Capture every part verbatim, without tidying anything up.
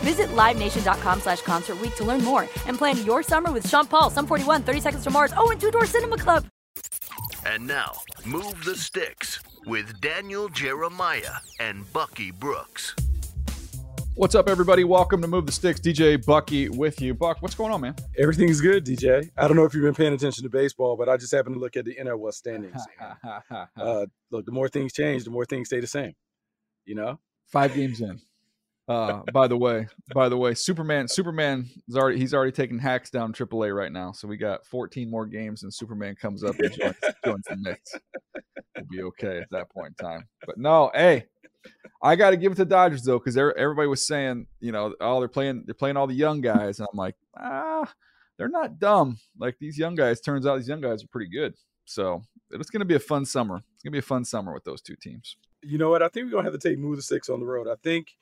Visit livenation dot com slash concert week to learn more and plan your summer with Sean Paul, Sum forty-one, thirty Seconds to Mars, oh, and Two Door Cinema Club. And now, Move the Sticks with Daniel Jeremiah and Bucky Brooks. What's up, everybody? Welcome to Move the Sticks. D J Bucky with you. Buck, what's going on, man? Everything's good, D J. I don't know if you've been paying attention to baseball, but I just happened to look at the N L standings. uh, look, the more things change, the more things stay the same, you know? Five games in. Uh, by the way, by the way, Superman, Superman is already, he's already taking hacks down triple A right now. So we got fourteen more games and Superman comes up and joins, joins the Knicks. We'll be okay at that point in time. But no, hey, I got to give it to Dodgers though. Cause everybody was saying, you know, oh, they're playing, they're playing all the young guys. And I'm like, ah, they're not dumb. Like these young guys, turns out these young guys are pretty good. So it's going to be a fun summer. It's going to be a fun summer with those two teams. You know what? I think we're going to have to take Move the Sticks on the road. I think,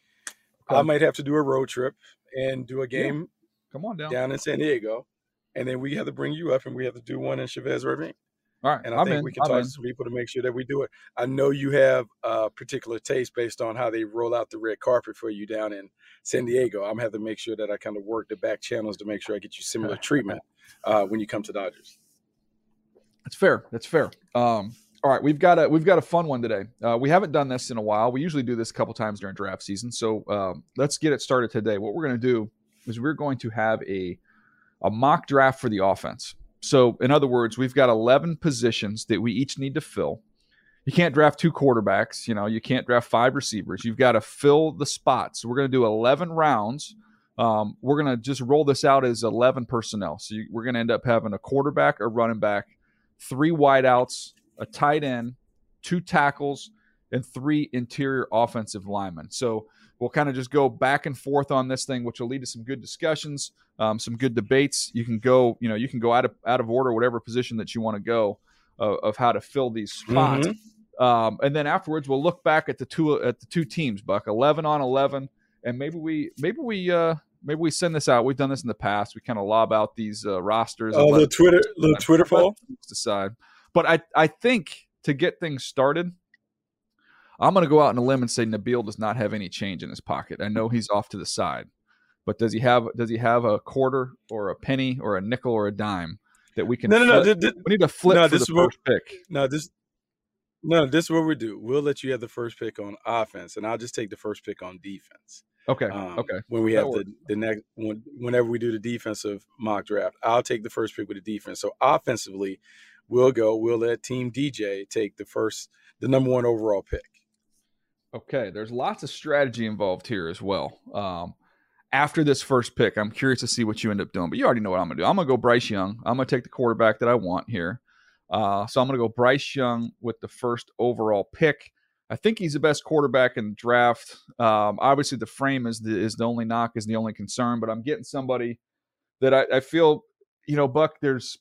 I might have to do a road trip and do a game. Yeah. Come on down. down in San Diego. And then we have to bring you up and we have to do one in Chavez Ravine. All right. And I I'm think in. we can I'm talk in. to some people to make sure that we do it. I know you have a particular taste based on how they roll out the red carpet for you down in San Diego. I'm going to have to make sure that I kind of work the back channels to make sure I get you similar treatment uh, when you come to Dodgers. That's fair. That's fair. Um, All right, we've got a we've got a fun one today. Uh, we haven't done this in a while. We usually do this a couple times during draft season, so um, let's get it started today. What we're going to do is we're going to have a a mock draft for the offense. So, in other words, we've got eleven positions that we each need to fill. You can't draft two quarterbacks. You know, you can't draft five receivers. You've got to fill the spots. So we're going to do eleven rounds. Um, we're going to just roll this out as eleven personnel. So you, we're going to end up having a quarterback, a running back, three wideouts, a tight end, two tackles, and three interior offensive linemen. So we'll kind of just go back and forth on this thing, which will lead to some good discussions, um, some good debates. You can go, you know, you can go out of out of order, whatever position that you want to go, uh, of how to fill these spots. Mm-hmm. Um, and then afterwards, we'll look back at the two at the two teams, Buck, eleven on eleven, and maybe we maybe we. Uh, Maybe we send this out. We've done this in the past. We kind of lob out these uh, rosters. Oh, the Twitter, the Twitter poll. Decide. But I, I think to get things started, I'm going to go out on a limb and say Nabil does not have any change in his pocket. I know he's off to the side, but does he have does he have a quarter or a penny or a nickel or a dime that we can. No, no, flip. no. This, we need to flip no, for this the first what, pick. No, this. No, this is what we do. We'll let you have the first pick on offense, and I'll just take the first pick on defense. Okay. Um, okay. When we that have works. the the next when, whenever we do the defensive mock draft, I'll take the first pick with the defense. So offensively, we'll go. We'll let Team D J take the first, the number one overall pick. Okay. There's lots of strategy involved here as well. Um, after this first pick, I'm curious to see what you end up doing, but you already know what I'm gonna do. I'm gonna go Bryce Young. I'm gonna take the quarterback that I want here. Uh, so I'm going to go Bryce Young with the first overall pick. I think he's the best quarterback in the draft. Um, obviously, the frame is the is the only knock, is the only concern. But I'm getting somebody that I, I feel, you know, Buck. There's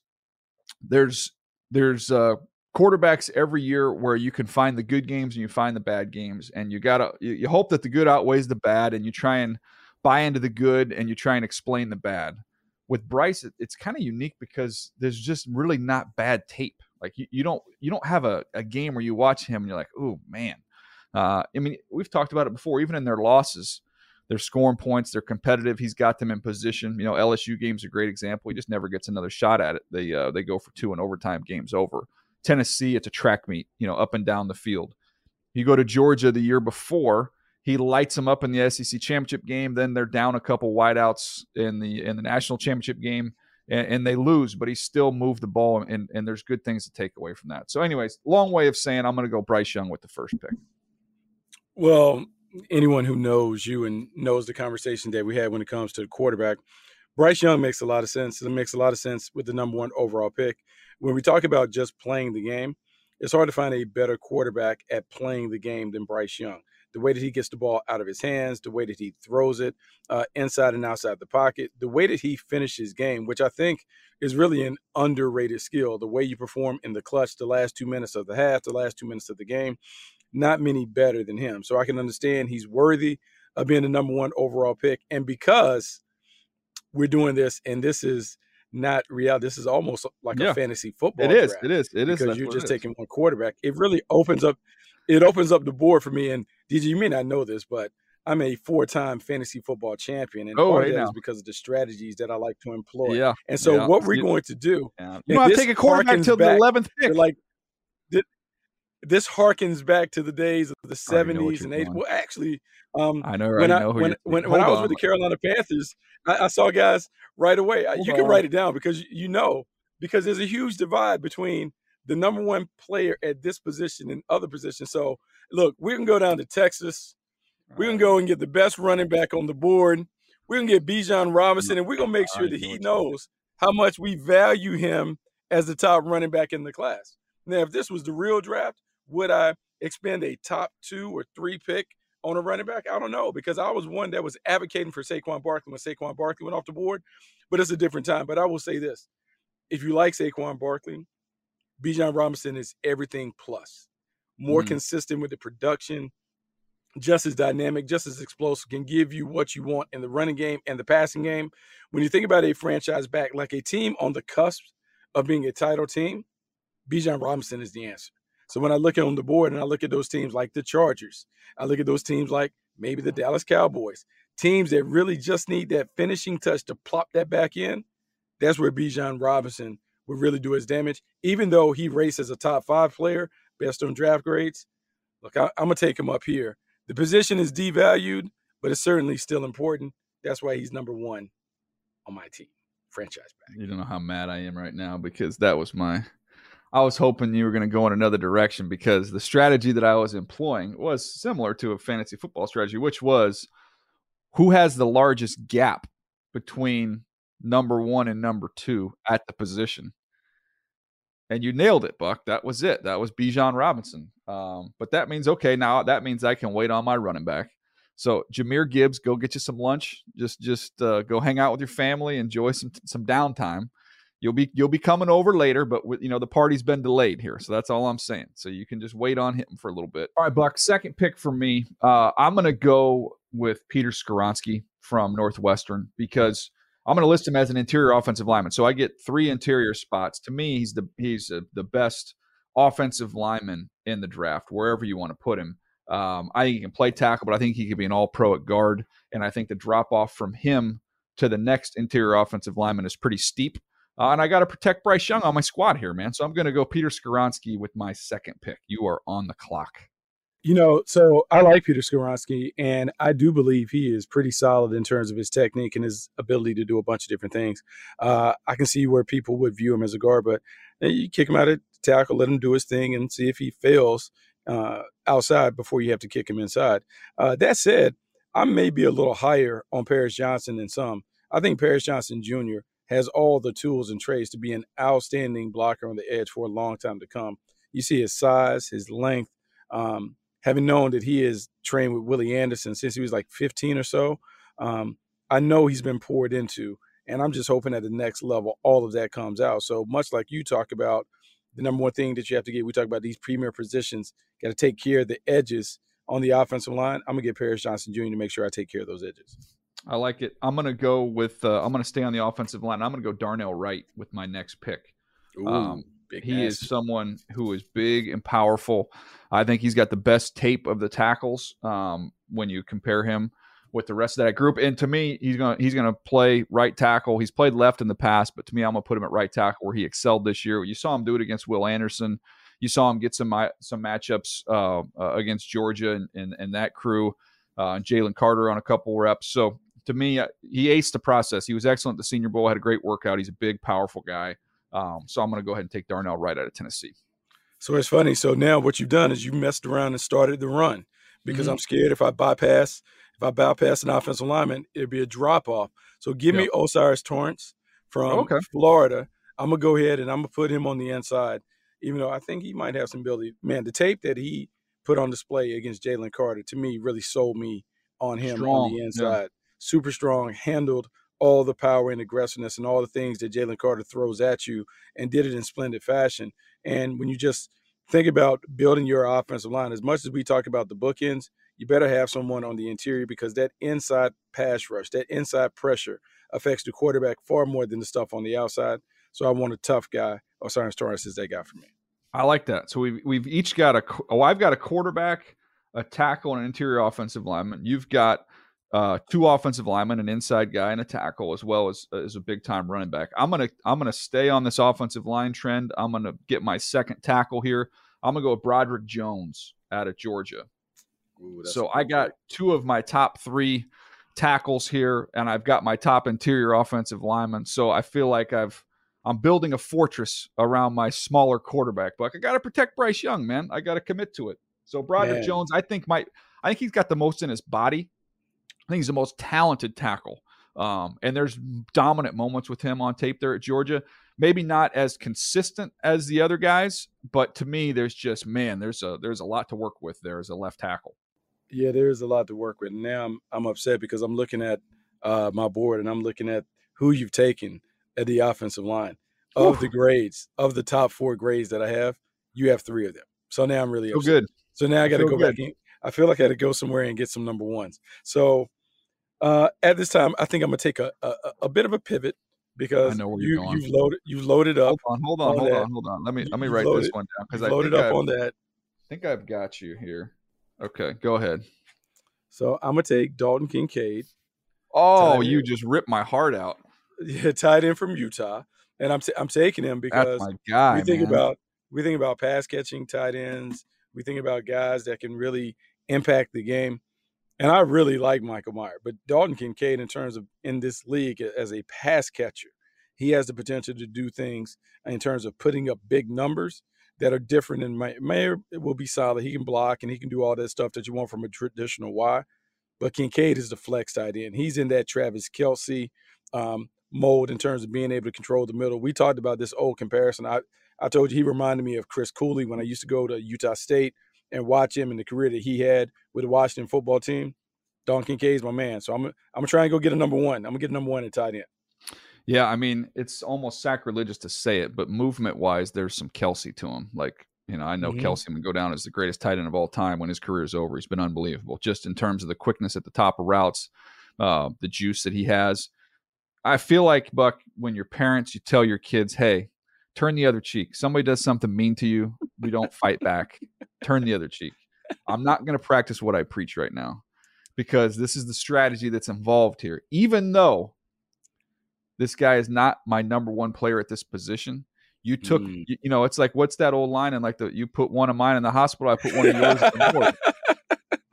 there's there's uh, quarterbacks every year where you can find the good games and you find the bad games, and you gotta you, you hope that the good outweighs the bad, and you try and buy into the good and you try and explain the bad. With Bryce, it's kind of unique because there's just really not bad tape. Like you, you don't you don't have a, a game where you watch him and you're like, oh, man. Uh, I mean, we've talked about it before. Even in their losses, they're scoring points. They're competitive. He's got them in position. You know, L S U game's a great example. He just never gets another shot at it. They uh, they go for two in overtime. Game's over. Tennessee, it's a track meet, you know, up and down the field. You go to Georgia the year before. He lights them up in the S E C championship game. Then they're down a couple wideouts in the in the national championship game, and, and they lose. But he still moved the ball, and, and there's good things to take away from that. So, anyways, long way of saying I'm going to go Bryce Young with the first pick. Well, anyone who knows you and knows the conversation that we had when it comes to the quarterback, Bryce Young makes a lot of sense. It makes a lot of sense with the number one overall pick. When we talk about just playing the game, it's hard to find a better quarterback at playing the game than Bryce Young. The way that he gets the ball out of his hands, the way that he throws it uh, inside and outside the pocket, the way that he finishes game, which I think is really an underrated skill, the way you perform in the clutch, the last two minutes of the half, the last two minutes of the game, not many better than him. So I can understand he's worthy of being the number one overall pick. And because we're doing this, and this is not reality, this is almost like yeah. a fantasy football. It is, draft it is, it is. Because you're just taking one quarterback. It really opens up. It opens up the board for me. And D J, you may not know this, but I'm a four-time fantasy football champion. And oh, part right of that now. is because of the strategies that I like to employ. Yeah. And so yeah. what we're going to do. Yeah. You don't have to take a quarterback until the eleventh pick. Like, this harkens back to the days of the seventies and eighties. Well, actually, um, I know, when I, know who when, when, when I was with the Carolina Panthers, I, I saw guys right away. Hold you on. Can write it down because you know, because there's a huge divide between the number one player at this position and other positions. So, look, we can go down to Texas. We can go and get the best running back on the board. We can get Bijan Robinson, and we're going to make sure that he knows how much we value him as the top running back in the class. Now, if this was the real draft, would I expend a top two or three pick on a running back? I don't know, because I was one that was advocating for Saquon Barkley when Saquon Barkley went off the board, but it's a different time. But I will say this. If you like Saquon Barkley, Bijan Robinson is everything plus. More mm-hmm. consistent with the production, just as dynamic, just as explosive, can give you what you want in the running game and the passing game. When you think about a franchise back, like a team on the cusp of being a title team, Bijan Robinson is the answer. So when I look at on the board and I look at those teams like the Chargers, I look at those teams like maybe the Dallas Cowboys, teams that really just need that finishing touch to plop that back in, that's where Bijan Robinson would really do his damage, even though he rates as a top five player based on draft grades. Look, I, I'm going to take him up here. The position is devalued, but it's certainly still important. That's why he's number one on my team, franchise back. You don't know how mad I am right now because that was my – I was hoping you were going to go in another direction because the strategy that I was employing was similar to a fantasy football strategy, which was who has the largest gap between number one and number two at the position. And you nailed it, Buck. That was it. That was Bijan Robinson. Um, but that means, okay, now that means I can wait on my running back. So Jahmyr Gibbs, go get you some lunch. Just just uh, go hang out with your family, enjoy some some downtime. You'll be you'll be coming over later, but with, you know, the party's been delayed here. So that's all I'm saying. So you can just wait on him for a little bit. All right, Buck, second pick for me. Uh, I'm going to go with Peter Skoronski from Northwestern because I'm going to list him as an interior offensive lineman. So I get three interior spots. To me, he's the he's a, the best offensive lineman in the draft, wherever you want to put him. Um, I think he can play tackle, but I think he could be an all-pro at guard. And I think the drop-off from him to the next interior offensive lineman is pretty steep. Uh, and I got to protect Bryce Young on my squad here, man. So I'm going to go Peter Skoronski with my second pick. You are on the clock. You know, so I like Peter Skoronski, and I do believe he is pretty solid in terms of his technique and his ability to do a bunch of different things. Uh, I can see where people would view him as a guard, but you kick him out at tackle, let him do his thing, and see if he fails uh, outside before you have to kick him inside. Uh, that said, I may be a little higher on Paris Johnson than some. I think Paris Johnson Junior has all the tools and traits to be an outstanding blocker on the edge for a long time to come. You see his size, his length, um, having known that he has trained with Willie Anderson since he was like fifteen or so, um, I know he's been poured into, and I'm just hoping at the next level all of that comes out. So much like you talk about the number one thing that you have to get, we talk about these premier positions, got to take care of the edges on the offensive line. I'm going to get Paris Johnson Junior to make sure I take care of those edges. I like it. I'm going to go with, uh, I'm going to stay on the offensive line. I'm going to go Darnell Wright with my next pick. Ooh, um, he nice. is someone who is big and powerful. I think he's got the best tape of the tackles um, when you compare him with the rest of that group. And to me, he's going to, he's going to play right tackle. He's played left in the past, but to me, I'm going to put him at right tackle where he excelled this year. You saw him do it against Will Anderson. You saw him get some, some matchups uh, uh, against Georgia and, and, and that crew, uh, Jalen Carter on a couple reps. So, to me, he aced the process. He was excellent at the Senior Bowl, had a great workout. He's a big, powerful guy. Um, so I'm going to go ahead and take Darnell Wright out of Tennessee. So it's funny. So now what you've done is you messed around and started the run because mm-hmm. I'm scared if I bypass if I bypass an offensive lineman, it'd be a drop-off. So give yep. me Osiris Torrance from okay. Florida. I'm going to go ahead and I'm going to put him on the inside, even though I think he might have some ability. Man, the tape that he put on display against Jalen Carter, to me, really sold me on him Strong. on the inside. Yeah. Super strong, handled all the power and aggressiveness and all the things that Jalen Carter throws at you and did it in splendid fashion. And when you just think about building your offensive line, as much as we talk about the bookends, you better have someone on the interior because that inside pass rush, that inside pressure affects the quarterback far more than the stuff on the outside. So I want a tough guy. Osiris Torrance is that guy for me. I like that. So we've, we've each got a – oh, I've got a quarterback, a tackle, and an interior offensive lineman. You've got – Uh, two offensive linemen, an inside guy, and a tackle, as well as as a big time running back. I'm gonna I'm gonna stay on this offensive line trend. I'm gonna get my second tackle here. I'm gonna go with Broderick Jones out of Georgia. Ooh, so cool. I got two of my top three tackles here, and I've got my top interior offensive lineman. So I feel like I've I'm building a fortress around my smaller quarterback. But I got to protect Bryce Young, man. I got to commit to it. So Broderick man. Jones, I think might I think he's got the most in his body. I think he's the most talented tackle. Um, and there's dominant moments with him on tape there at Georgia. Maybe not as consistent as the other guys, but to me, there's just, man, there's a there's a lot to work with there as a left tackle. Yeah, there is a lot to work with. Now I'm, I'm upset because I'm looking at uh, my board and I'm looking at who you've taken at the offensive line. Of Ooh. the grades, of the top four grades that I have, you have three of them. So now I'm really upset. So, good. so now I got to go good. back in. I feel like I had to go somewhere and get some number ones. So Uh, at this time, I think I'm gonna take a a, a bit of a pivot because I know where you're you, going. you've loaded you've loaded up. Hold on, hold on, on hold that. on, hold on. Let me you, let me write loaded, this one down because I loaded up I've, on that. I think I've got you here. Okay, go ahead. So I'm gonna take Dalton Kincaid. Oh, you just ripped my heart out. Yeah, tied in from Utah, and I'm t- I'm taking him because That's my guy, we think man. about we think about pass catching tight ends. We think about guys that can really impact the game. And I really like Michael Mayer, but Dalton Kincaid, in terms of in this league as a pass catcher, he has the potential to do things in terms of putting up big numbers that are different. And Mayer will be solid. He can block and he can do all that stuff that you want from a traditional Y. But Kincaid is the flex tight end. He's in that Travis Kelce um, mold in terms of being able to control the middle. We talked about this old comparison. I, I told you he reminded me of Chris Cooley when I used to go to Utah State and watch him in the career that he had with the Washington football team. Dalton Kincaid is my man. So I'm I'm gonna try and go get a number one. I'm gonna get a number one at tight end. Yeah, I mean, it's almost sacrilegious to say it, but movement wise, there's some Kelce to him. Like, you know, I know mm-hmm. Kelce would go down as the greatest tight end of all time when his career is over. He's been unbelievable. Just in terms of the quickness at the top of routes, uh, the juice that he has. I feel like, Buck, when your parents, you tell your kids, hey, turn the other cheek. Somebody does something mean to you, we don't fight back. Turn the other cheek. I'm not going to practice what I preach right now because this is the strategy that's involved here. Even though this guy is not my number one player at this position. You took, mm. you, you know, it's like, what's that old line? And like, the, you put one of mine in the hospital, I put one of yours in the morgue.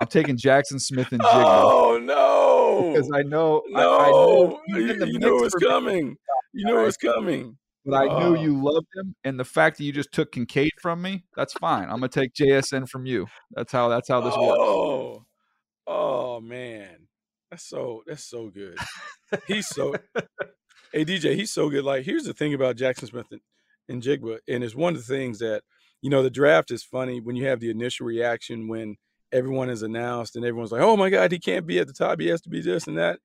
I'm taking Jaxon Smith-Njigba. Oh, no. Because I know. No. I, I know you you knew it was coming. Me, you knew it was coming. But I oh. knew you loved him. And the fact that you just took Kincaid from me, that's fine. I'm going to take J S N from you. That's how, that's how this oh. works. Oh, man. That's so, that's so good. He's so, hey, D J, he's so good. Like, here's the thing about Jaxon Smith-Njigba. And Jigba, and it's one of the things that, you know, the draft is funny when you have the initial reaction when everyone is announced and everyone's like, oh my God, he can't be at the top, he has to be this and that.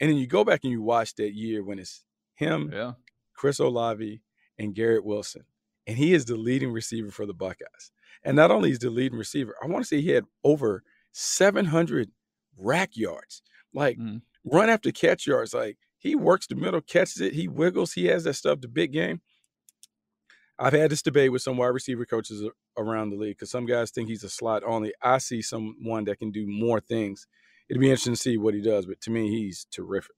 And then you go back and you watch that year when it's him, yeah. Chris Olave, and Garrett Wilson. And he is the leading receiver for the Buckeyes. And not only is the leading receiver, I want to say he had over seven hundred rack yards, like mm. run after catch yards. Like, he works the middle, catches it, he wiggles, he has that stuff, the big game. I've had this debate with some wide receiver coaches around the league because some guys think he's a slot only. I see someone that can do more things. It'd be interesting to see what he does, but to me, he's terrific.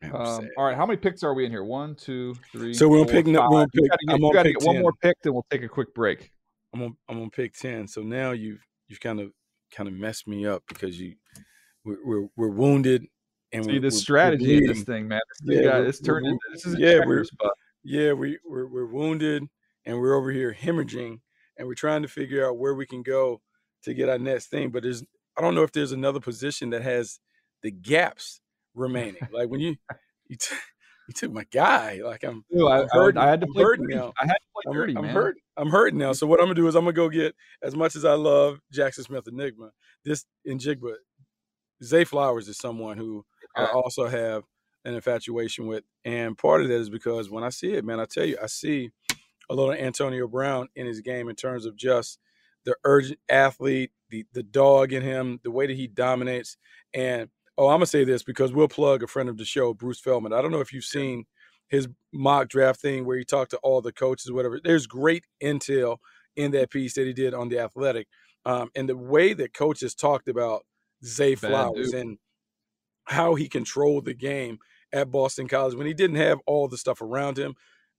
Man, um, all right, how many picks are we in here? One, two, three. So we'll pick. No, we'll pick. You gotta, you gotta get one more pick, then we'll take a quick break. I'm on. I'm on pick ten. So now you've you've kind of kind of messed me up because you we're we're, we're wounded and see, we're, this we're, strategy we're this thing, man. This, yeah, guy, this turned into this is a yeah we're. Spot. Yeah, we, we're, we're wounded, and we're over here hemorrhaging, and we're trying to figure out where we can go to get our next thing. But there's, I don't know if there's another position that has the gaps remaining. Like when you you, t- you took my guy, like I'm, Dude, I'm I, hurting. I, I had to I'm play hurting now. I had to play dirty, I'm, man. I'm hurting. I'm hurting now. So what I'm gonna do is I'm gonna go get, as much as I love Jaxon Smith-Njigba, this Njigba, Zay Flowers is someone who I also have an infatuation with. And part of that is because when I see it, man, I tell you, I see a little Antonio Brown in his game in terms of just the urgent athlete, the the dog in him, the way that he dominates. And, oh, I'm going to say this because we'll plug a friend of the show, Bruce Feldman. I don't know if you've seen his mock draft thing where he talked to all the coaches, whatever. There's great intel in that piece that he did on The Athletic. Um, and the way that coaches talked about Zay Flowers and how he controlled the game at Boston College when he didn't have all the stuff around him.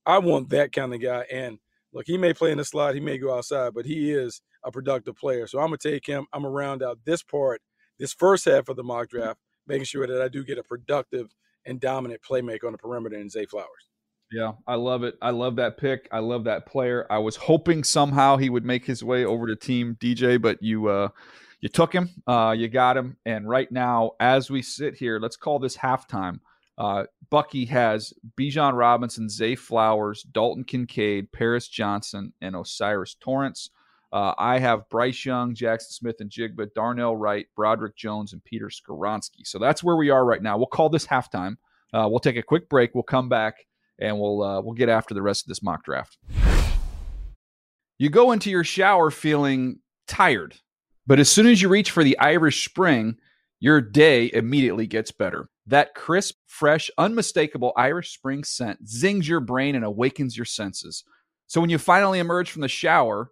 I want that kind of guy. And look, he may play in the slot, he may go outside, but he is a productive player. So I'm going to take him. I'm going to round out this part, this first half of the mock draft, making sure that I do get a productive and dominant playmaker on the perimeter in Zay Flowers. Yeah, I love it. I love that pick. I love that player. I was hoping somehow he would make his way over to team D J, but you, uh, you took him, uh, you got him. And right now, as we sit here, let's call this halftime. Uh, Bucky has Bijan Robinson, Zay Flowers, Dalton Kincaid, Paris Johnson, and Osiris Torrance. Uh, I have Bryce Young, Jaxon Smith-Njigba, Darnell Wright, Broderick Jones, and Peter Skoronski. So that's where we are right now. We'll call this halftime. Uh, we'll take a quick break. We'll come back, and we'll uh, we'll get after the rest of this mock draft. You go into your shower feeling tired, but as soon as you reach for the Irish Spring, your day immediately gets better. That crisp, fresh, unmistakable Irish Spring scent zings your brain and awakens your senses. So when you finally emerge from the shower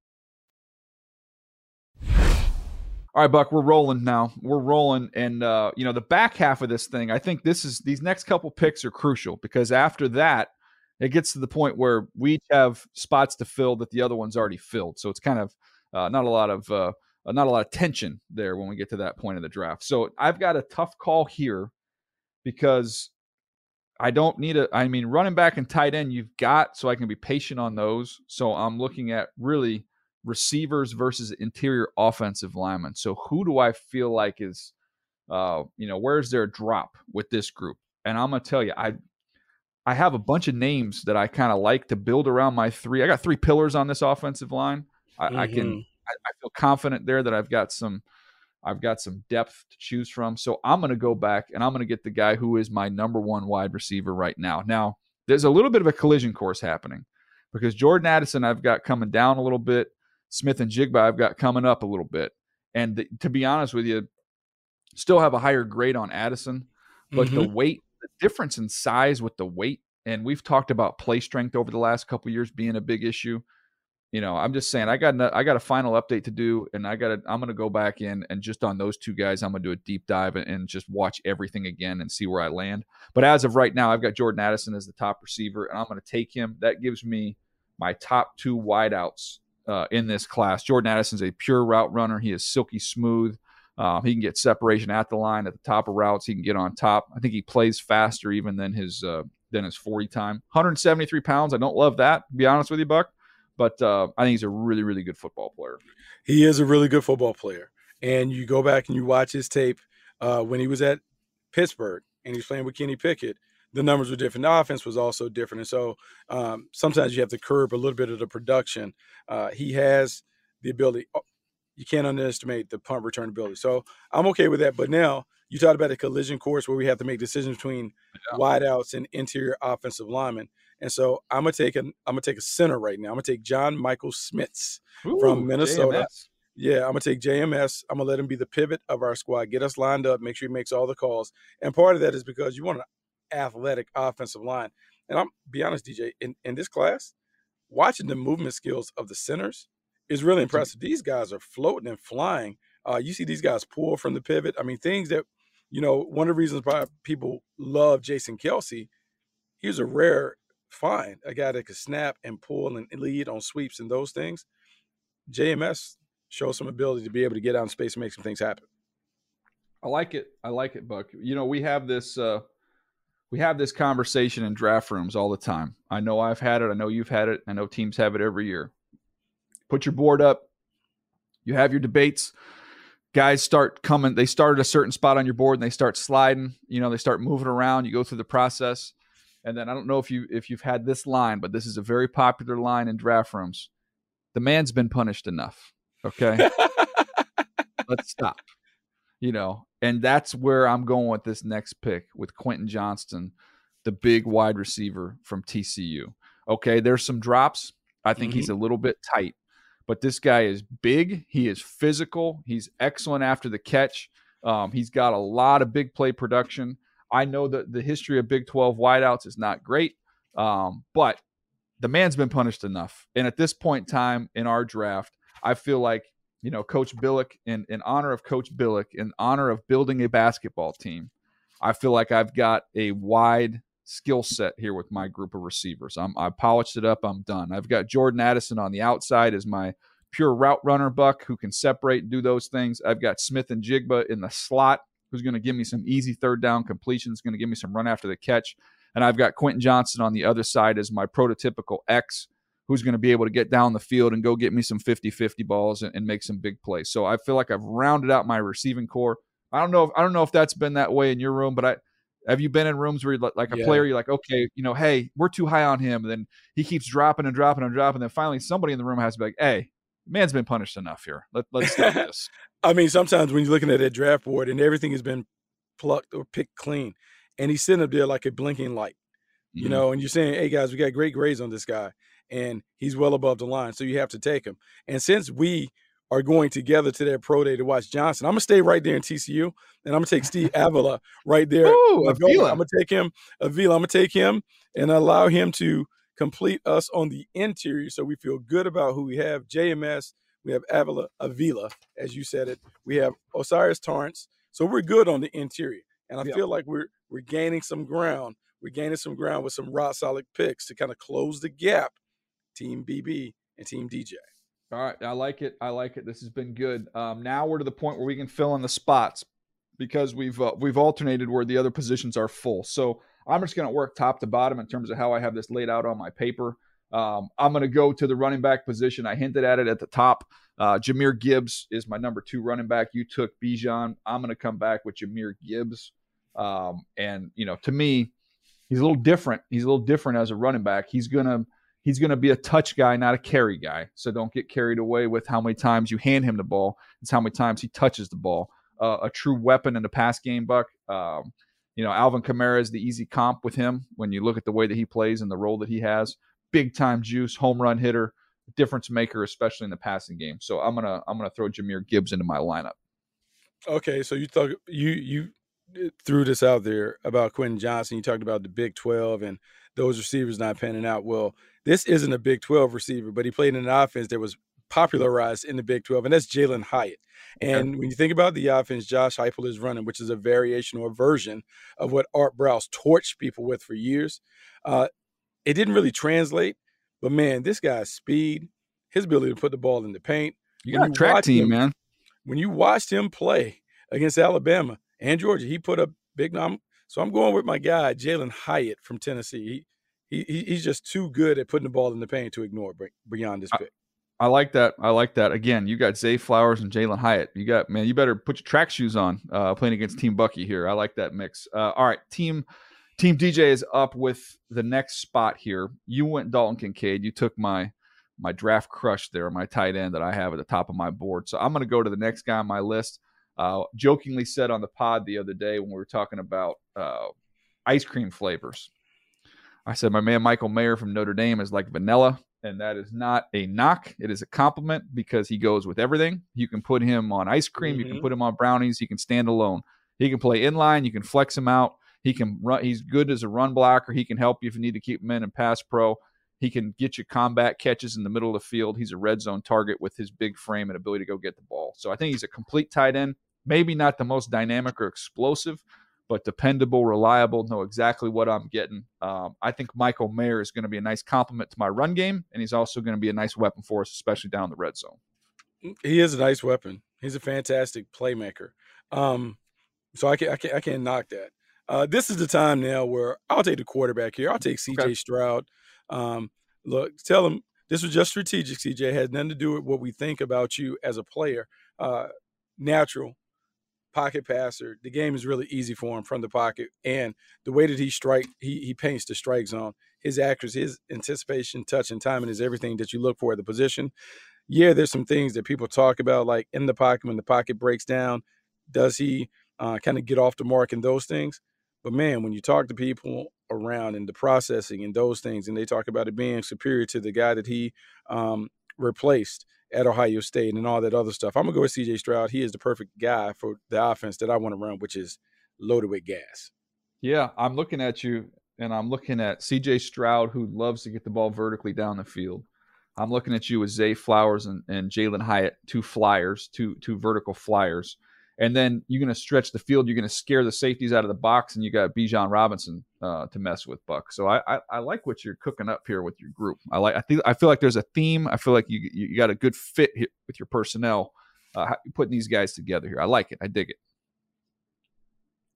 All right, Buck, we're rolling now. We're rolling. And, uh, you know, the back half of this thing, I think this is these next couple picks are crucial, because after that, it gets to the point where we have spots to fill that the other one's already filled. So it's kind of uh, not a lot of uh, not a lot of tension there when we get to that point of the draft. So I've got a tough call here, because I don't need a I mean, running back and tight end you've got, so I can be patient on those. So I'm looking at really receivers versus interior offensive linemen. So who do I feel like is, uh, you know, where's their drop with this group? And I'm going to tell you, I I have a bunch of names that I kind of like to build around my three. I got three pillars on this offensive line. I, mm-hmm. I can, I, I feel confident there that I've got some, I've got some depth to choose from. So I'm going to go back and I'm going to get the guy who is my number one wide receiver right now. Now there's a little bit of a collision course happening, because Jordan Addison, I've got coming down a little bit. Smith-Njigba I've got coming up a little bit. And the, to be honest with you, still have a higher grade on Addison, but mm-hmm. the weight, the difference in size with the weight, and we've talked about play strength over the last couple of years being a big issue. You know, I'm just saying I got I got a final update to do, and I got I'm going to go back in and just on those two guys, I'm going to do a deep dive and, and just watch everything again and see where I land. But as of right now, I've got Jordan Addison as the top receiver, and I'm going to take him. That gives me my top two wideouts Uh, in this class. Jordan Addison's a pure route runner. He is silky smooth. Uh, he can get separation at the line, at the top of routes. He can get on top. I think he plays faster even than his uh, than his forty time. one hundred seventy-three pounds. I don't love that, to be honest with you, Buck. But uh, I think he's a really, really good football player. He is a really good football player. And you go back and you watch his tape uh, when he was at Pittsburgh and he's playing with Kenny Pickett. The numbers were different. The offense was also different. And so um, sometimes you have to curb a little bit of the production. Uh, he has the ability. Oh, you can't underestimate the punt return ability. So I'm okay with that. But now you talked about a collision course where we have to make decisions between yeah. wideouts and interior offensive linemen. And so I'm going to take an, I'm going to take a center right now. I'm going to take John Michael Schmitz Ooh, from Minnesota. J M S. Yeah, I'm going to take J M S. I'm going to let him be the pivot of our squad. Get us lined up. Make sure he makes all the calls. And part of that is because you want to athletic offensive line. And I'm be honest, D J, in, in this class, watching the movement skills of the centers is really impressive. These guys are floating and flying. Uh, you see these guys pull from the pivot. I mean, things that, you know, one of the reasons why people love Jason Kelce, he was a rare find, a guy that could snap and pull and lead on sweeps and those things. J M S shows some ability to be able to get out in space and make some things happen. I like it. I like it, Buck. You know, we have this uh We have this conversation in draft rooms all the time. I know I've had it. I know you've had it. I know teams have it every year. Put your board up. You have your debates. Guys start coming. They start at a certain spot on your board and they start sliding. You know, they start moving around. You go through the process. And then I don't know if, you, if you've had this line, but this is a very popular line in draft rooms. The man's been punished enough. Okay. Let's stop. You know, and that's where I'm going with this next pick with Quentin Johnston, the big wide receiver from T C U. Okay, there's some drops. I think mm-hmm. he's a little bit tight, but this guy is big. He is physical. He's excellent after the catch. Um, he's got a lot of big play production. I know that the history of Big twelve wideouts is not great, um, but the man's been punished enough. And at this point in time in our draft, I feel like, you know, Coach Billick, in, in honor of Coach Billick, in honor of building a basketball team, I feel like I've got a wide skill set here with my group of receivers. I'm, I polished it up. I'm done. I've got Jordan Addison on the outside as my pure route runner, Buck, who can separate and do those things. I've got Smith-Njigba in the slot, who's going to give me some easy third down completions, going to give me some run after the catch. And I've got Quentin Johnston on the other side as my prototypical X, who's going to be able to get down the field and go get me some fifty-fifty balls and, and make some big plays. So I feel like I've rounded out my receiving core. I don't know if, I don't know if that's been that way in your room, but I have you been in rooms where you're like a yeah. player, you're like, okay, you know, hey, we're too high on him. And then he keeps dropping and dropping and dropping. And then finally somebody in the room has to be like, hey, man's been punished enough here. Let, let's stop this. I mean, sometimes when you're looking at that draft board and everything has been plucked or picked clean, and he's sitting up there like a blinking light, mm-hmm. you know, and you're saying, hey, guys, we got great grades on this guy, and he's well above the line, so you have to take him. And since we are going together to their pro day to watch Johnson, I'm going to stay right there in T C U, and I'm going to take Steve Avila right there. Ooh, Avila. I'm going to take him, Avila, I'm going to take him and allow him to complete us on the interior so we feel good about who we have. J M S, we have Avila, Avila, as you said it. We have Osiris Torrance. So we're good on the interior. And I yeah. feel like we're we're gaining some ground. We're gaining some ground with some rock solid picks to kind of close the gap, Team B B and Team D J. All right. I like it. I like it. This has been good. Um, now we're to the point where we can fill in the spots because we've uh, we've alternated where the other positions are full. So I'm just going to work top to bottom in terms of how I have this laid out on my paper. Um, I'm going to go to the running back position. I hinted at it at the top. Uh, Jahmyr Gibbs is my number two running back. You took Bijan. I'm going to come back with Jahmyr Gibbs. Um, and, you know, to me, he's a little different. He's a little different as a running back. He's going to He's going to be a touch guy, not a carry guy. So don't get carried away with how many times you hand him the ball. It's how many times he touches the ball. Uh, a true weapon in the pass game, Buck. Um, you know, Alvin Kamara is the easy comp with him when you look at the way that he plays and the role that he has. Big time juice, home run hitter, difference maker, especially in the passing game. So I'm gonna I'm gonna throw Jahmyr Gibbs into my lineup. Okay, so you talk you you threw this out there about Quentin Johnston. You talked about the Big twelve and those receivers not panning out well. This isn't a Big twelve receiver, but he played in an offense that was popularized in the Big twelve, and that's Jalen Hyatt. And when you think about the offense Josh Heupel is running, which is a variation or a version of what Art Browse torched people with for years, uh, it didn't really translate. But, man, this guy's speed, his ability to put the ball in the paint. You got a track team, him, man. When you watched him play against Alabama and Georgia, he put up big numbers. So I'm going with my guy, Jalen Hyatt from Tennessee. He, He, he's just too good at putting the ball in the paint to ignore beyond this pick. I, I like that. I like that. Again, you got Zay Flowers and Jalen Hyatt. You got, man, you better put your track shoes on uh, playing against Team Bucky here. I like that mix. Uh, all right, Team Team D J is up with the next spot here. You went Dalton Kincaid. You took my my draft crush there, my tight end that I have at the top of my board. So I'm going to go to the next guy on my list. Uh, jokingly said on the pod the other day when we were talking about uh, ice cream flavors, I said, my man, Michael Mayer from Notre Dame is like vanilla, and that is not a knock. It is a compliment because he goes with everything. You can put him on ice cream. Mm-hmm. You can put him on brownies. He can stand alone. He can play inline. You can flex him out. He can run. He's good as a run blocker. He can help you if you need to keep him in and pass pro. He can get you combat catches in the middle of the field. He's a red zone target with his big frame and ability to go get the ball. So I think he's a complete tight end. Maybe not the most dynamic or explosive, but dependable, reliable, know exactly what I'm getting. Um, I think Michael Mayer is going to be a nice compliment to my run game, and he's also going to be a nice weapon for us, especially down the red zone. He is a nice weapon. He's a fantastic playmaker. Um, so I can't, I can't, I can't knock that. Uh, this is the time now where I'll take the quarterback here. I'll take C J okay. Stroud. Um, look, tell him this was just strategic, C J. It has nothing to do with what we think about you as a player. Uh, natural. Pocket passer. The game is really easy for him from the pocket, and the way that he strike, he he paints the strike zone. His accuracy, his anticipation, touch, and timing is everything that you look for at the position. Yeah, there's some things that people talk about, like in the pocket when the pocket breaks down, does he uh, kind of get off the mark and those things? But man, when you talk to people around and the processing and those things, and they talk about it being superior to the guy that he um, replaced at Ohio State and all that other stuff. I'm going to go with C J Stroud. He is the perfect guy for the offense that I want to run, which is loaded with gas. Yeah, I'm looking at you, and I'm looking at C J Stroud, who loves to get the ball vertically down the field. I'm looking at you with Zay Flowers and, and Jalen Hyatt, two flyers, two two vertical flyers. And then you're going to stretch the field. You're going to scare the safeties out of the box, and you got Bijan Robinson uh, to mess with, Buck. So I, I I like what you're cooking up here with your group. I like I think I feel like there's a theme. I feel like you you got a good fit here with your personnel. Uh, putting these guys together here, I like it. I dig it.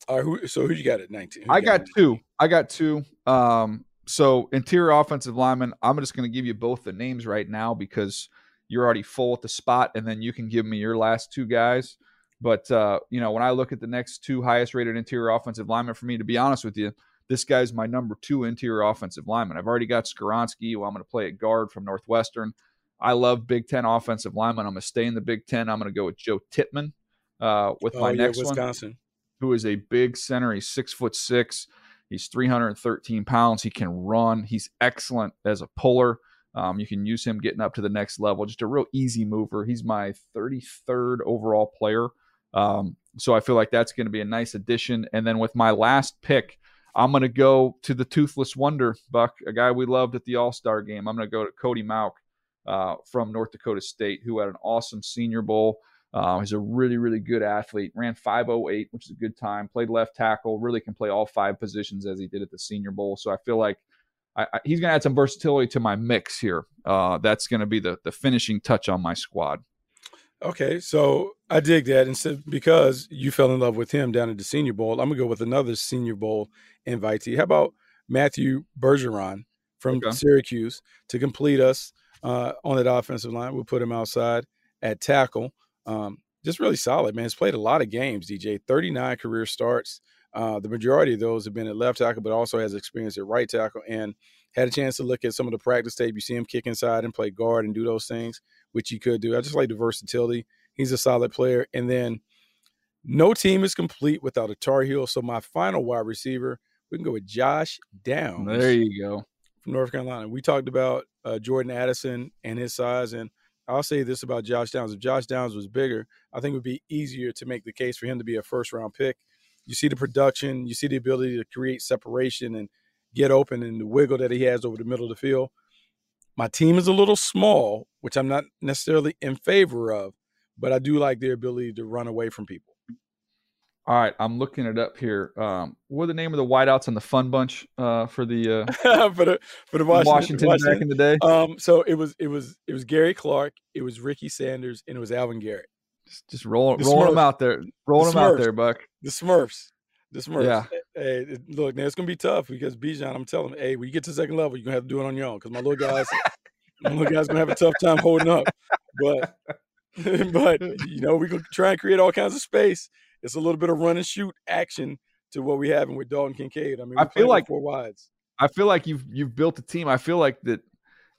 All right, who, so who you got at nineteen? Who I got, got two. I got two. Um, so interior offensive lineman, I'm just going to give you both the names right now because you're already full at the spot, and then you can give me your last two guys. But, uh, you know, when I look at the next two highest-rated interior offensive linemen, for me, to be honest with you, this guy's my number two interior offensive lineman. I've already got Skoronski, who I'm going to play at guard from Northwestern. I love Big Ten offensive linemen. I'm going to stay in the Big Ten. I'm going to go with Joe Tittman uh, with oh, my yeah, next Wisconsin. one, who is a big center. He's six foot six. He's three hundred thirteen pounds. He can run. He's excellent as a puller. Um, you can use him getting up to the next level. Just a real easy mover. He's my thirty-third overall player. Um, so I feel like that's going to be a nice addition. And then with my last pick, I'm going to go to the Toothless Wonder, Buck, a guy we loved at the All-Star game. I'm going to go to Cody Mauk uh, from North Dakota State, who had an awesome Senior Bowl. Uh, he's a really, really good athlete. Ran five oh eight, which is a good time. Played left tackle. Really can play all five positions as he did at the Senior Bowl. So I feel like I, I, he's going to add some versatility to my mix here. Uh, that's going to be the the finishing touch on my squad. Okay, so I dig that. And so because you fell in love with him down at the Senior Bowl, I'm going to go with another Senior Bowl invitee. How about Matthew Bergeron from okay. Syracuse to complete us uh, on that offensive line? We'll put him outside at tackle. Um, just really solid, man. He's played a lot of games, D J. thirty-nine career starts. Uh, the majority of those have been at left tackle, but also has experience at right tackle, and had a chance to look at some of the practice tape. You see him kick inside and play guard and do those things, which he could do. I just like the versatility. He's a solid player. And then no team is complete without a Tar Heel. So my final wide receiver, we can go with Josh Downs. There you go. From North Carolina. We talked about uh, Jordan Addison and his size, and I'll say this about Josh Downs. If Josh Downs was bigger, I think it would be easier to make the case for him to be a first-round pick. You see the production, you see the ability to create separation and get open, and the wiggle that he has over the middle of the field. My team is a little small, which I'm not necessarily in favor of, but I do like their ability to run away from people. All right, I'm looking it up here. Um, what are the name of the wideouts in the Fun Bunch uh, for the uh, for the for the Washington, Washington, Washington back in the day? Um, so it was it was it was Gary Clark, it was Ricky Sanders, and it was Alvin Garrett. Just, just roll, the rolling Smurfs. them out there, rolling the them out there, Buck. The Smurfs, the Smurfs. Yeah. Hey, hey, look, man, it's gonna be tough because Bijan, I'm telling him, hey, when you get to the second level, you're gonna have to do it on your own because my little guys, my little guys gonna have a tough time holding up. But, but you know, we gonna try and create all kinds of space. It's a little bit of run and shoot action to what we have with Dalton Kincaid. I mean, I feel like four wides. I feel like you've you've built a team. I feel like that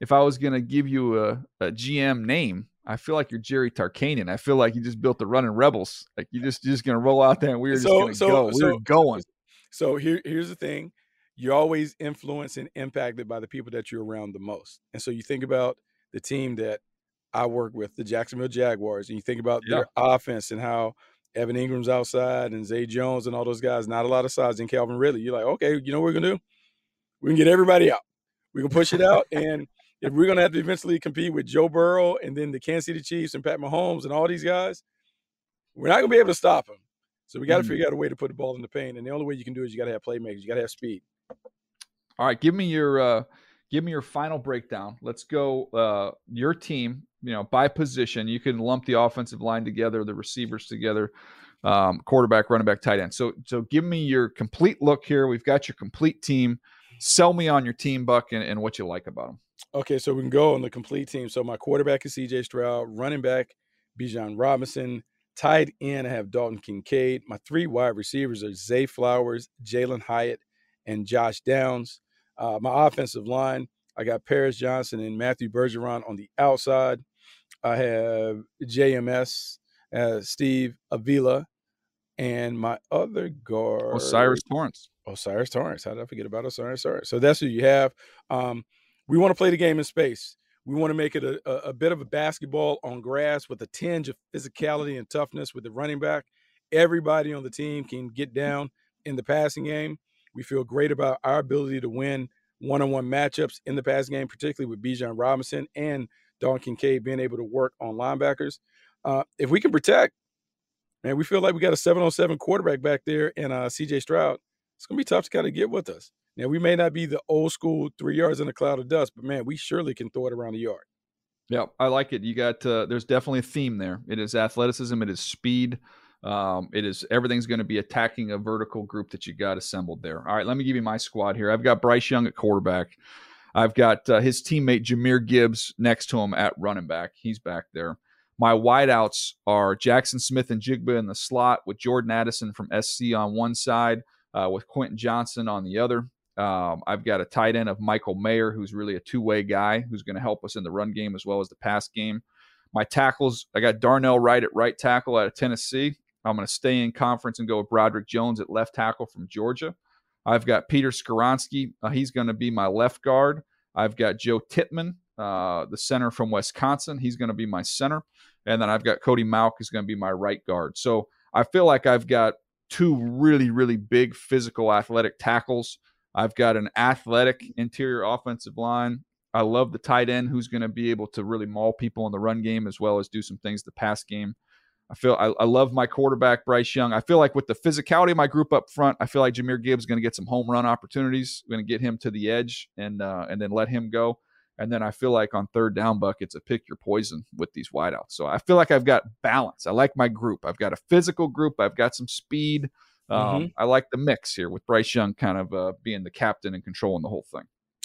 if I was gonna give you a, a G M name, I feel like you're Jerry Tarkanian. I feel like you just built the running rebels. Like you just, you're just going to roll out there and we're so, just going to so, go. We're so, going. So here, here's the thing. You're always influenced and impacted by the people that you're around the most. And so you think about the team that I work with, the Jacksonville Jaguars, and you think about yeah. their offense and how Evan Ingram's outside and Zay Jones and all those guys, not a lot of size, and Calvin Ridley. You're like, okay, you know what we're going to do? We can get everybody out. We can push it out and – if we're going to have to eventually compete with Joe Burrow and then the Kansas City Chiefs and Pat Mahomes and all these guys, we're not going to be able to stop them. So we got to mm. figure out a way to put the ball in the paint. And the only way you can do it is you got to have playmakers. You got to have speed. All right. Give me your, uh, give me your final breakdown. Let's go. Uh, your team, you know, by position, you can lump the offensive line together, the receivers together, um, quarterback, running back, tight end. So, so give me your complete look here. We've got your complete team. Sell me on your team, Buck, and, and what you like about them. Okay, so we can go on the complete team. So my quarterback is C J Stroud, running back, Bijan Robinson, tight end, I have Dalton Kincaid. My three wide receivers are Zay Flowers, Jalen Hyatt, and Josh Downs. Uh, my offensive line, I got Paris Johnson and Matthew Bergeron on the outside. I have J M S, uh, Steve Avila, and my other guard. Osiris Torrance. Osiris Torrance. How did I forget about Osiris Torrance? So that's who you have. Um, we want to play the game in space. We want to make it a, a, a bit of a basketball on grass with a tinge of physicality and toughness with the running back. Everybody on the team can get down in the passing game. We feel great about our ability to win one-on-one matchups in the passing game, particularly with Bijan Robinson and Dalton Kincaid being able to work on linebackers. Uh, if we can protect, man, we feel like we got a seven on seven quarterback back there and uh, C J Stroud. It's going to be tough to kind of get with us. Now, we may not be the old school three yards in a cloud of dust, but, man, we surely can throw it around the yard. Yeah, I like it. You got uh, – there's definitely a theme there. It is athleticism. It is speed. Um, it is everything's going to be attacking a vertical group that you got assembled there. All right, let me give you my squad here. I've got Bryce Young at quarterback. I've got uh, his teammate Jahmyr Gibbs next to him at running back. He's back there. My wideouts are Jaxon Smith-Njigba in the slot with Jordan Addison from S C on one side, uh, with Quentin Johnston on the other. Um, I've got a tight end of Michael Mayer, who's really a two-way guy who's going to help us in the run game as well as the pass game. My tackles, I got Darnell Wright at right tackle out of Tennessee. I'm going to stay in conference and go with Broderick Jones at left tackle from Georgia. I've got Peter Skoronski. Uh, he's going to be my left guard. I've got Joe Tittman, uh, the center from Wisconsin. He's going to be my center. And then I've got Cody Malk is going to be my right guard. So I feel like I've got two really, really big physical athletic tackles. I've got an athletic interior offensive line. I love the tight end who's going to be able to really maul people in the run game as well as do some things the pass game. I feel I, I love my quarterback, Bryce Young. I feel like with the physicality of my group up front, I feel like Jahmyr Gibbs is going to get some home run opportunities. We're going to get him to the edge and uh, and then let him go. And then I feel like on third down, Buck, it's a pick your poison with these wideouts. So I feel like I've got balance. I like my group. I've got a physical group. I've got some speed. Um, mm-hmm. I like the mix here with Bryce Young kind of uh, being the captain and controlling the whole thing.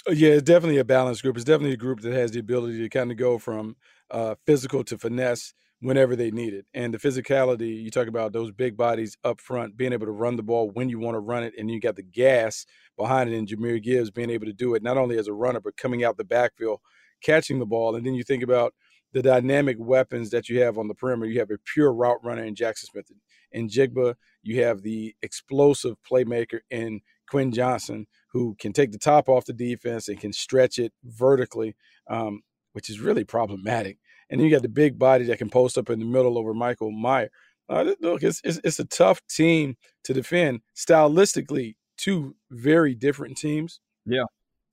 Yeah, it's definitely a balanced group. It's definitely a group that has the ability to kind of go from uh, physical to finesse whenever they need it. And the physicality, you talk about those big bodies up front, being able to run the ball when you want to run it, and you got the gas behind it, and Jahmyr Gibbs being able to do it not only as a runner but coming out the backfield, catching the ball. And then you think about the dynamic weapons that you have on the perimeter. You have a pure route runner in Jaxon Smith-Njigba. You have the explosive playmaker in Quentin Johnston, who can take the top off the defense and can stretch it vertically, um, which is really problematic. And then you got the big body that can post up in the middle over Michael Mayer. Uh, look, it's, it's it's a tough team to defend. Stylistically, two very different teams. Yeah.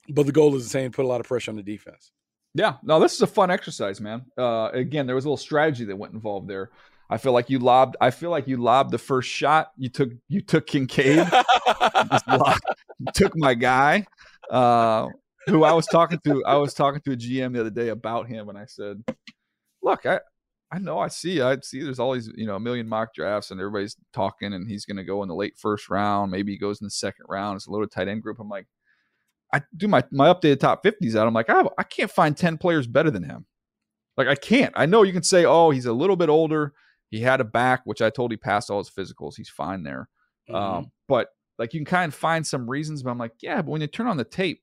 But the goal is the same, put a lot of pressure on the defense. Yeah. No, this is a fun exercise, man. Uh, again, there was a little strategy that went involved there. I feel like you lobbed. I feel like you lobbed the first shot. You took. You took Kincaid. You took my guy, uh, who I was talking to. I was talking to a G M the other day about him, and I said, "Look, I, I know. I see. I see. There's all these, you know, a million mock drafts, and everybody's talking, and he's going to go in the late first round. Maybe he goes in the second round. It's a loaded tight end group. I'm like, I do my my updated top fifties out. I'm like, I I can't find ten players better than him. Like I can't. I know you can say, oh, he's a little bit older." He had a back, which I told he passed all his physicals. He's fine there. Mm-hmm. Um, but like you can kind of find some reasons, but I'm like, yeah, but when you turn on the tape,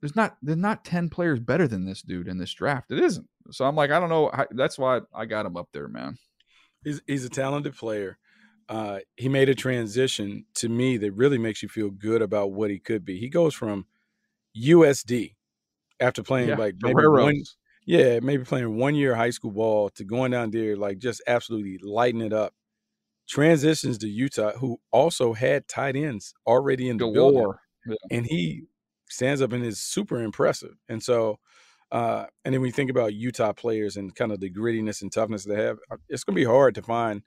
there's not there's not ten players better than this dude in this draft. It isn't. So I'm like, I don't know. That's why I got him up there, man. He's, he's a talented player. Uh, he made a transition to me that really makes you feel good about what he could be. He goes from U S D after playing yeah, like maybe one – yeah, maybe playing one-year high school ball to going down there, like just absolutely lighting it up. Transitions to Utah, who also had tight ends already in the building. Yeah. And he stands up and is super impressive. And so, uh, and then when you think about Utah players and kind of the grittiness and toughness they have, it's going to be hard to find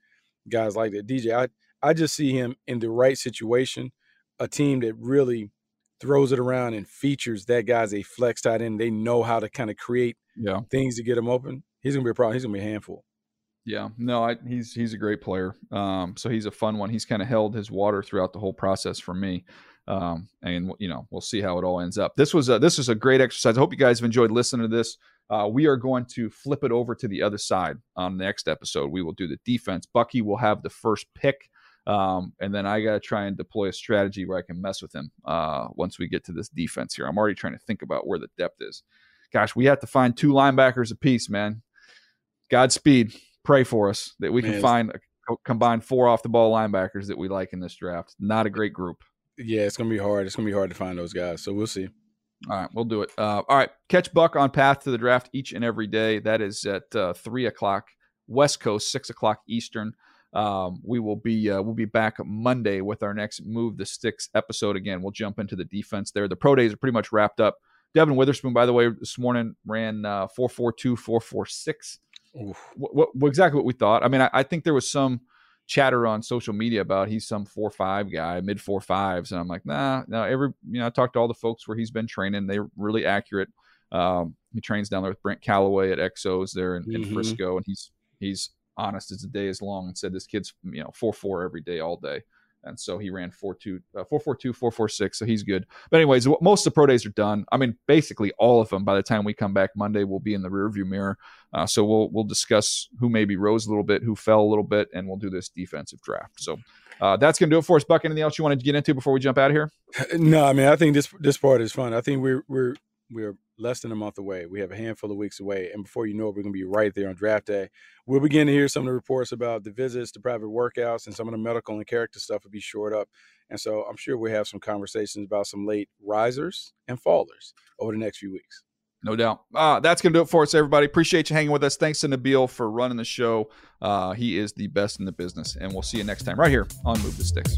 guys like that. D J, I, I just see him in the right situation, a team that really throws it around and features that guy's a flex tight end. They know how to kind of create yeah. things to get him open. He's going to be a problem. He's going to be a handful. Yeah. No, I, he's he's a great player. Um, so he's a fun one. He's kind of held his water throughout the whole process for me. Um, and, you know, we'll see how it all ends up. This was a, this was a great exercise. I hope you guys have enjoyed listening to this. Uh, we are going to flip it over to the other side on the next episode. We will do the defense. Bucky will have the first pick. Um, and then I got to try and deploy a strategy where I can mess with him uh, once we get to this defense here. I'm already trying to think about where the depth is. Gosh, we have to find two linebackers apiece, man. Godspeed. Pray for us that we man, can find a combined four off-the-ball linebackers that we like in this draft. Not a great group. Yeah, it's going to be hard. It's going to be hard to find those guys, so we'll see. All right, we'll do it. Uh, all right, catch Buck on Path to the Draft each and every day. That is at uh, three o'clock West Coast, six o'clock Eastern. Um, we will be uh, we'll be back Monday with our next Move the Sticks episode. Again, we'll jump into the defense there. The pro days are pretty much wrapped up. Devin Witherspoon, by the way, this morning ran uh, four forty-two, four forty-six. What, what, what, exactly what we thought. I mean, I, I think there was some chatter on social media about he's some four five guy, mid four fives, and I'm like, nah. Now every you know, I talked to all the folks where he's been training. They're really accurate. Um, he trains down there with Brent Calloway at X O's there in, mm-hmm. in Frisco, and he's he's honest as the day is long and said this kid's, you know, four four every day, all day. And so he ran four two, uh, four forty-two, four forty-six, so he's good. But anyways, most of the pro days are done. I mean, basically all of them by the time we come back Monday will be in the rearview mirror. Uh, so we'll we'll discuss who maybe rose a little bit, who fell a little bit, and we'll do this defensive draft. So uh, that's going to do it for us. Buck, anything else you wanted to get into before we jump out of here? No, I mean, I think this this part is fun. I think we're we're we're less than a month away. We have a handful of weeks away, and before you know it, we're going to be right there on draft day. We'll begin to hear some of the reports about the visits, the private workouts, and some of the medical and character stuff will be shored up. And so I'm sure we'll have some conversations about some late risers and fallers over the next few weeks. No doubt. Uh, that's going to do it for us, everybody. Appreciate you hanging with us. Thanks to Nabil for running the show. Uh, he is the best in the business, and we'll see you next time right here on Move the Sticks.